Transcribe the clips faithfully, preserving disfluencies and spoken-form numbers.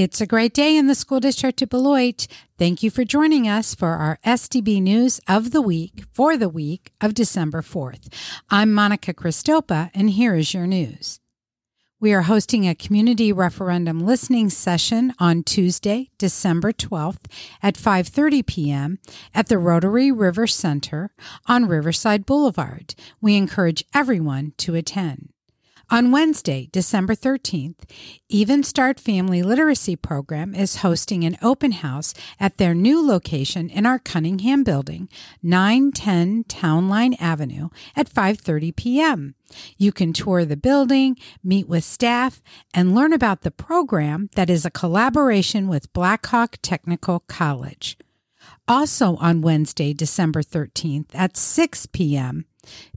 It's a great day in the School District of Beloit. Thank you for joining us for our S D B News of the Week for the week of December fourth. I'm Monica Cristopa, and here is your news. We are hosting a community referendum listening session on Tuesday, December twelfth at five thirty p.m. at the Rotary River Center on Riverside Boulevard. We encourage everyone to attend. On Wednesday, December thirteenth, Even Start Family Literacy Program is hosting an open house at their new location in our Cunningham Building, nine ten Townline Avenue, at five thirty p.m. You can tour the building, meet with staff, and learn about the program that is a collaboration with Blackhawk Technical College. Also on Wednesday, December thirteenth at six p.m.,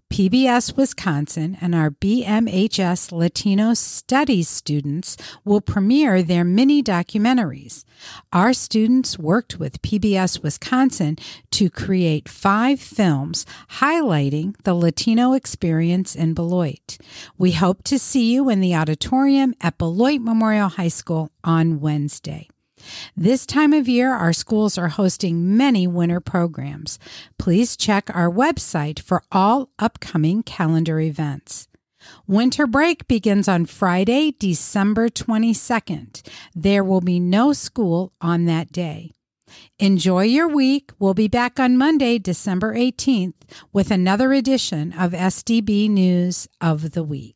P B S Wisconsin and our B M H S Latino Studies students will premiere their mini documentaries. Our students worked with P B S Wisconsin to create five films highlighting the Latino experience in Beloit. We hope to see you in the auditorium at Beloit Memorial High School on Wednesday. This time of year, our schools are hosting many winter programs. Please check our website for all upcoming calendar events. Winter break begins on Friday, December twenty-second. There will be no school on that day. Enjoy your week. We'll be back on Monday, December eighteenth, with another edition of S D B News of the Week.